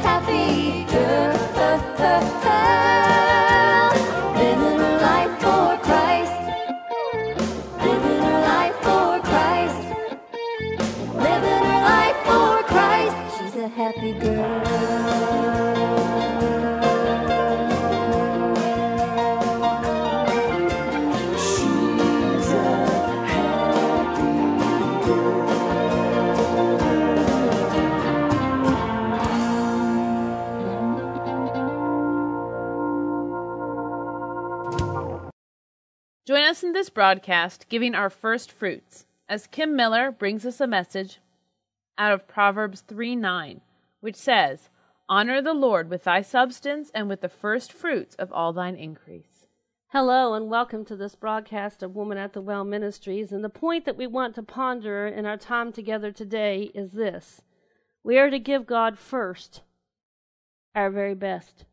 happy girl, living her life for Christ, living her life for Christ, living her life for Christ. She's a happy girl. Join us in this broadcast, Giving Our First Fruits, as Kim Miller brings us a message out of Proverbs 3:9, which says, "Honor the Lord with thy substance and with the first fruits of all thine increase." Hello, and welcome to this broadcast of Woman at the Well Ministries. And the point that we want to ponder in our time together today is this: we are to give God first, our very best.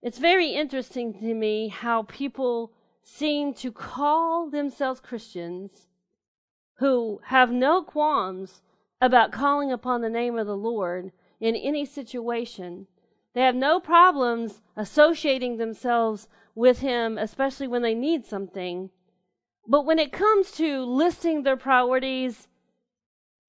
It's very interesting to me how people seem to call themselves Christians who have no qualms about calling upon the name of the Lord in any situation. They have no problems associating themselves with Him, especially when they need something. But when it comes to listing their priorities,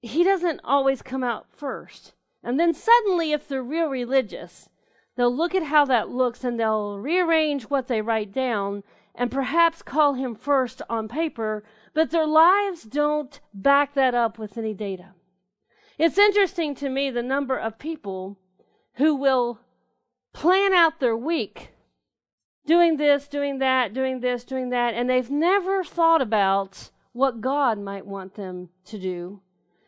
He doesn't always come out first. And then suddenly, if they're real religious, they'll look at how that looks and they'll rearrange what they write down and perhaps call Him first on paper, but their lives don't back that up with any data. It's interesting to me the number of people who will plan out their week doing this, doing that, doing this, doing that, and they've never thought about what God might want them to do,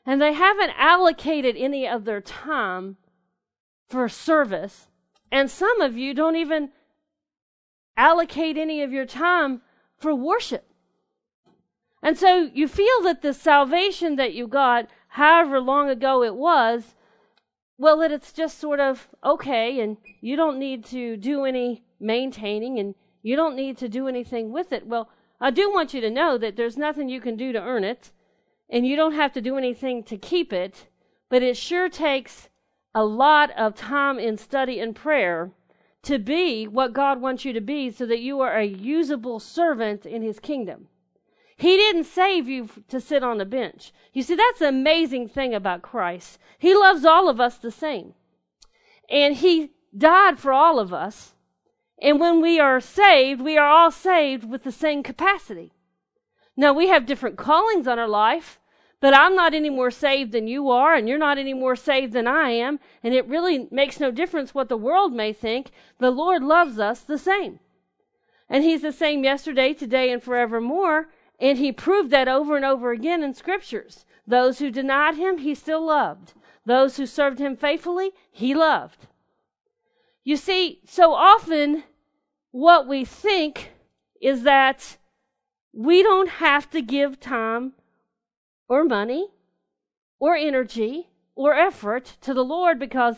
and they haven't allocated any of their time for service, and some of you don't even allocate any of your time for worship. And so you feel that the salvation that you got, however long ago it was, well, that it's just sort of okay, and you don't need to do any maintaining, and you don't need to do anything with it. Well, I do want you to know that there's nothing you can do to earn it, and you don't have to do anything to keep it, but it sure takes a lot of time in study and prayer to be what God wants you to be so that you are a usable servant in His kingdom. He didn't save you to sit on a bench. You see, that's the amazing thing about Christ. He loves all of us the same. And He died for all of us. And when we are saved, we are all saved with the same capacity. Now, we have different callings on our life, but I'm not any more saved than you are, and you're not any more saved than I am, and it really makes no difference what the world may think. The Lord loves us the same. And He's the same yesterday, today, and forevermore, and He proved that over and over again in Scriptures. Those who denied Him, He still loved. Those who served Him faithfully, He loved. You see, so often what we think is that we don't have to give time or money, or energy, or effort to the Lord because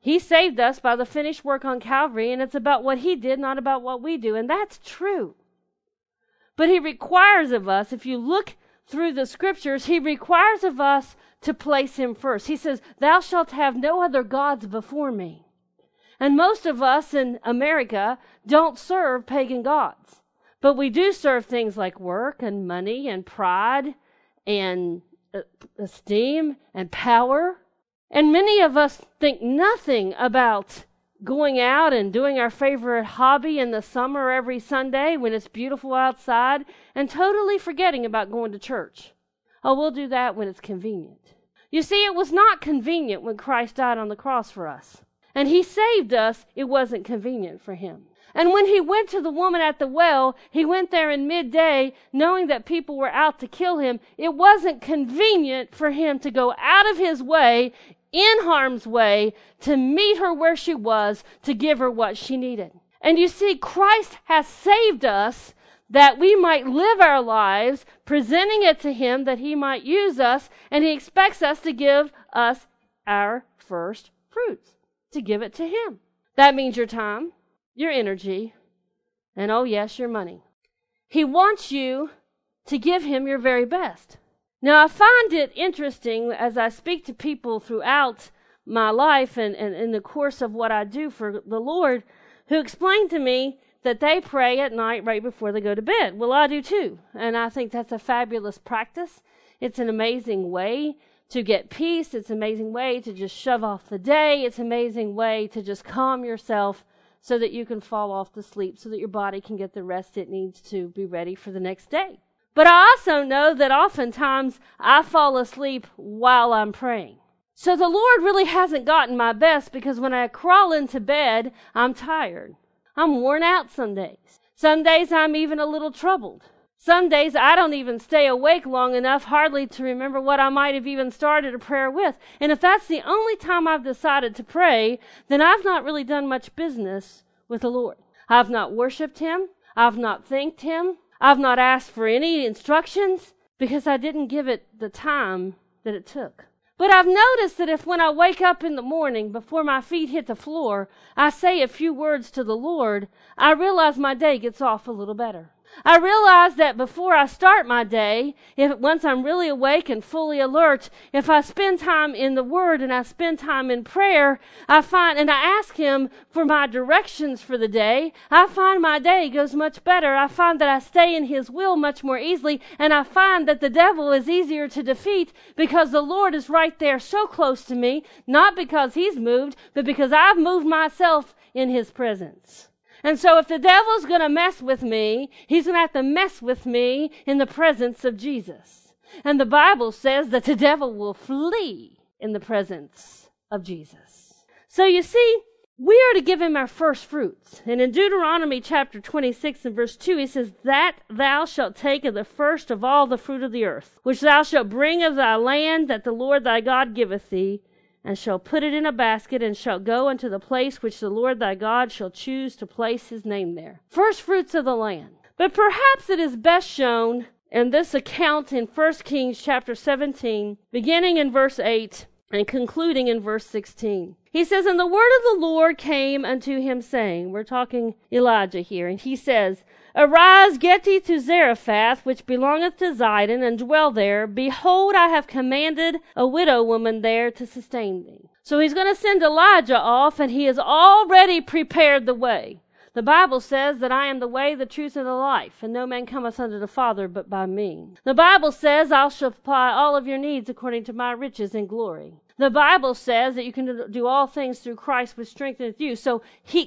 He saved us by the finished work on Calvary, and it's about what He did, not about what we do, and that's true. But He requires of us, if you look through the Scriptures, He requires of us to place Him first. He says, "Thou shalt have no other gods before me." And most of us in America don't serve pagan gods, but we do serve things like work and money and pride and esteem and power. And many of us think nothing about going out and doing our favorite hobby in the summer every Sunday when it's beautiful outside and totally forgetting about going to church. Oh, we'll do that when it's convenient. You see, it was not convenient when Christ died on the cross for us. And He saved us. It wasn't convenient for Him. And when He went to the woman at the well, He went there in midday knowing that people were out to kill Him. It wasn't convenient for Him to go out of His way, in harm's way, to meet her where she was, to give her what she needed. And you see, Christ has saved us that we might live our lives, presenting it to Him that He might use us, and He expects us to give us our first fruits. to give it to Him. That means your time, your energy, and oh yes, your money. He wants you to give Him your very best. Now, I find it interesting as I speak to people throughout my life and in the course of what I do for the Lord, who explain to me that they pray at night right before they go to bed. Well, I do too, and I think that's a fabulous practice. It's an amazing way to get peace. It's an amazing way to just shove off the day. It's an amazing way to just calm yourself so that you can fall off to sleep, so that your body can get the rest it needs to be ready for the next day. But I also know that oftentimes I fall asleep while I'm praying. So the Lord really hasn't gotten my best, because when I crawl into bed, I'm tired. I'm worn out some days. Some days I'm even a little troubled. Some days I don't even stay awake long enough hardly to remember what I might have even started a prayer with. And if that's the only time I've decided to pray, then I've not really done much business with the Lord. I've not worshiped Him. I've not thanked Him. I've not asked for any instructions, because I didn't give it the time that it took. But I've noticed that if when I wake up in the morning, before my feet hit the floor, I say a few words to the Lord, I realize my day gets off a little better. I realize that before I start my day, once I'm really awake and fully alert, if I spend time in the Word and I spend time in prayer, I ask Him for my directions for the day, I find my day goes much better. I find that I stay in His will much more easily, and I find that the devil is easier to defeat because the Lord is right there so close to me, not because He's moved, but because I've moved myself in His presence. And so if the devil's going to mess with me, he's going to have to mess with me in the presence of Jesus. And the Bible says that the devil will flee in the presence of Jesus. So you see, we are to give Him our first fruits. And in Deuteronomy chapter 26 and verse 2, He says, "That thou shalt take of the first of all the fruit of the earth, which thou shalt bring of thy land that the Lord thy God giveth thee, and shall put it in a basket, and shall go unto the place which the Lord thy God shall choose to place His name there." First fruits of the land. But perhaps it is best shown in this account in 1 Kings chapter 17, beginning in verse 8 and concluding in verse 16. He says, "And the word of the Lord came unto him, saying," we're talking Elijah here, and he says, "Arise, get thee to Zarephath, which belongeth to Zidon, and dwell there. Behold, I have commanded a widow woman there to sustain thee." So he's going to send Elijah off, and he has already prepared the way. The Bible says that I am the way, the truth, and the life, and no man cometh unto the Father but by me. The Bible says, "I shall supply all of your needs according to my riches and glory." The Bible says that you can do all things through Christ which strengtheneth you. So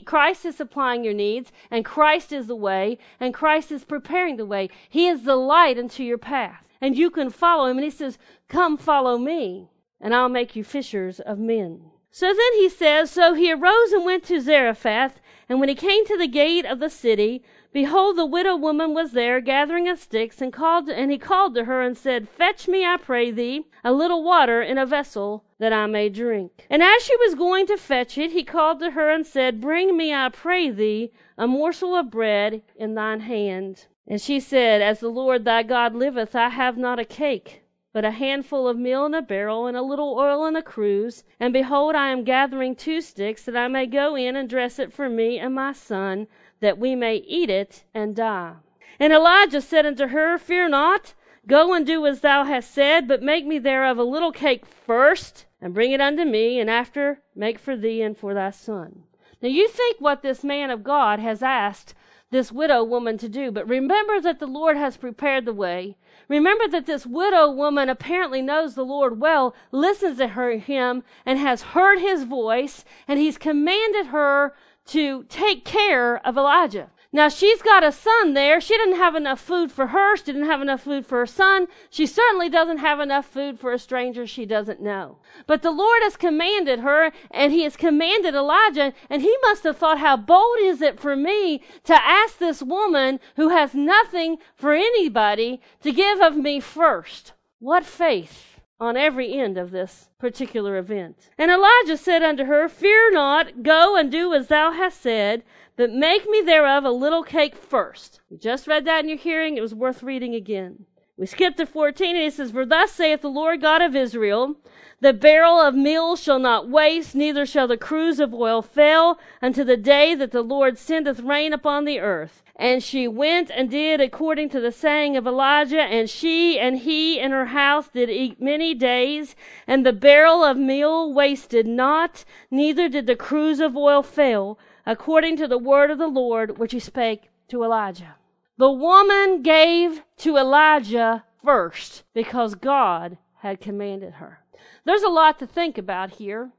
Christ is supplying your needs, and Christ is the way, and Christ is preparing the way. He is the light unto your path, and you can follow Him. And He says, "Come follow me, and I'll make you fishers of men." So then he says, "So he arose and went to Zarephath, and when he came to the gate of the city, behold, the widow woman was there gathering of sticks, and he called to her and said, Fetch me, I pray thee, a little water in a vessel, that I may drink. And as she was going to fetch it, he called to her and said, Bring me, I pray thee, a morsel of bread in thine hand. And she said, As the Lord thy God liveth, I have not a cake, but a handful of meal in a barrel, and a little oil in a cruse. And behold, I am gathering 2 sticks, that I may go in and dress it for me and my son, that we may eat it and die. And Elijah said unto her, Fear not, go and do as thou hast said, but make me thereof a little cake first, and bring it unto me, and after make for thee and for thy son." Now you think what this man of God has asked this widow woman to do, but remember that the Lord has prepared the way. Remember that this widow woman apparently knows the Lord well, listens to him, and has heard His voice, and He's commanded her to take care of Elijah. Now, she's got a son there. She didn't have enough food for her. She didn't have enough food for her son. She certainly doesn't have enough food for a stranger she doesn't know. But the Lord has commanded her, and He has commanded Elijah, and he must have thought, how bold is it for me to ask this woman who has nothing for anybody to give of me first? What faith on every end of this particular event. And Elijah said unto her, Fear not, go and do as thou hast said, but make me thereof a little cake first. You just read that in your hearing. It was worth reading again. We skip to 14, and it says, "For thus saith the Lord God of Israel, the barrel of meal shall not waste, neither shall the cruse of oil fail, unto the day that the Lord sendeth rain upon the earth. And she went and did according to the saying of Elijah, and she and he and her house did eat many days, and the barrel of meal wasted not, neither did the cruse of oil fail, according to the word of the Lord which he spake to Elijah." The woman gave to Elijah first because God had commanded her. There's a lot to think about here.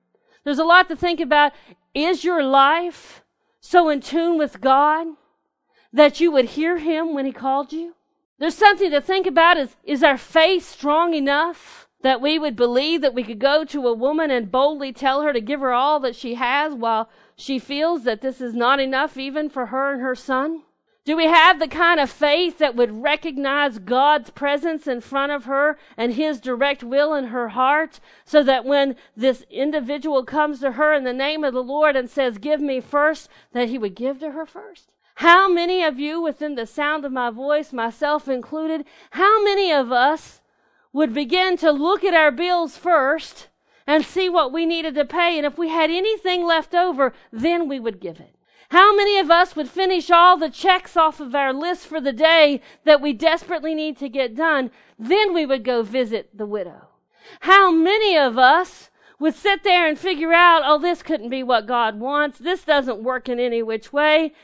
There's a lot to think about. Is your life so in tune with God that you would hear him when he called you? There's something to think about. Is our faith strong enough that we would believe that we could go to a woman and boldly tell her to give her all that she has while she feels that this is not enough even for her and her son? Do we have the kind of faith that would recognize God's presence in front of her and his direct will in her heart, so that when this individual comes to her in the name of the Lord and says, "Give me first," that he would give to her first? How many of you within the sound of my voice, myself included, how many of us would begin to look at our bills first and see what we needed to pay, and if we had anything left over, then we would give it? How many of us would finish all the checks off of our list for the day that we desperately need to get done? Then we would go visit the widow. How many of us would sit there and figure out, "Oh, this couldn't be what God wants. This doesn't work in any which way.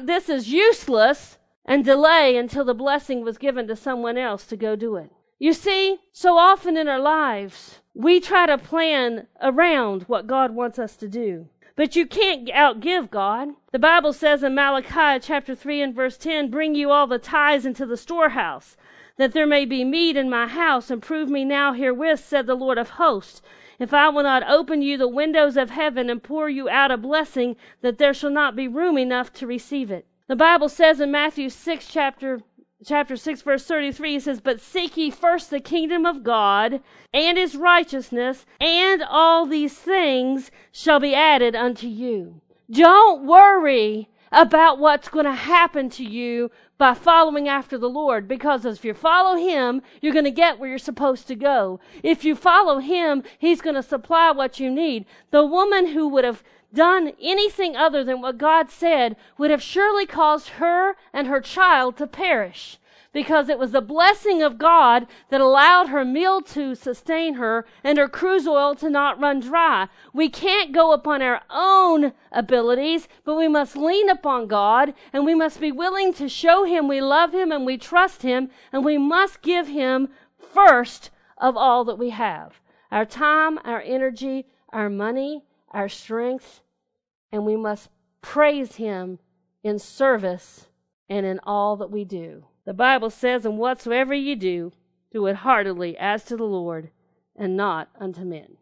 This is useless," and delay until the blessing was given to someone else to go do it? You see, so often in our lives, we try to plan around what God wants us to do. But you can't outgive God. The Bible says in Malachi chapter 3 and verse 10, "Bring you all the tithes into the storehouse, that there may be meat in my house, and prove me now herewith, said the Lord of hosts, if I will not open you the windows of heaven and pour you out a blessing, that there shall not be room enough to receive it." The Bible says in Matthew 6 chapter 6 verse 33, it says, "But seek ye first the kingdom of God and his righteousness, and all these things shall be added unto you." Don't worry about what's going to happen to you by following after the Lord, because if you follow him, you're going to get where you're supposed to go. If you follow him, he's going to supply what you need. The woman who would have done anything other than what God said would have surely caused her and her child to perish, because it was the blessing of God that allowed her meal to sustain her and her cruise oil to not run dry. We can't go upon our own abilities, but we must lean upon God, and we must be willing to show him we love him and we trust him, and we must give him first of all that we have: our time, our energy, our money, our strength, and we must praise him in service and in all that we do. The Bible says, "And whatsoever ye do, do it heartily as to the Lord, and not unto men."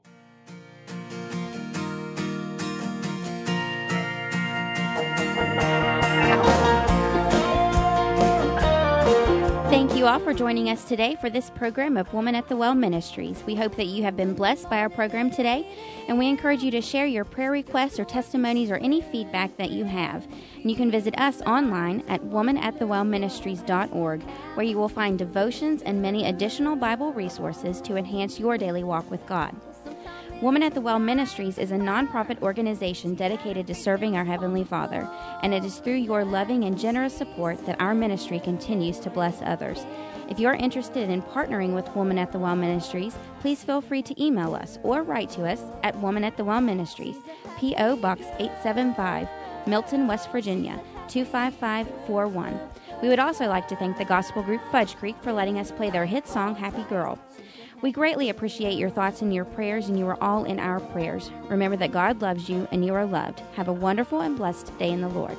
Thank you all for joining us today for this program of Woman at the Well Ministries. We hope that you have been blessed by our program today, and we encourage you to share your prayer requests or testimonies or any feedback that you have. And you can visit us online at womanatthewellministries.org, where you will find devotions and many additional Bible resources to enhance your daily walk with God. Woman at the Well Ministries is a nonprofit organization dedicated to serving our Heavenly Father, and it is through your loving and generous support that our ministry continues to bless others. If you're interested in partnering with Woman at the Well Ministries, please feel free to email us or write to us at Woman at the Well Ministries, P.O. Box 875, Milton, West Virginia, 25541. We would also like to thank the gospel group Fudge Creek for letting us play their hit song, "Happy Girl." We greatly appreciate your thoughts and your prayers, and you are all in our prayers. Remember that God loves you and you are loved. Have a wonderful and blessed day in the Lord.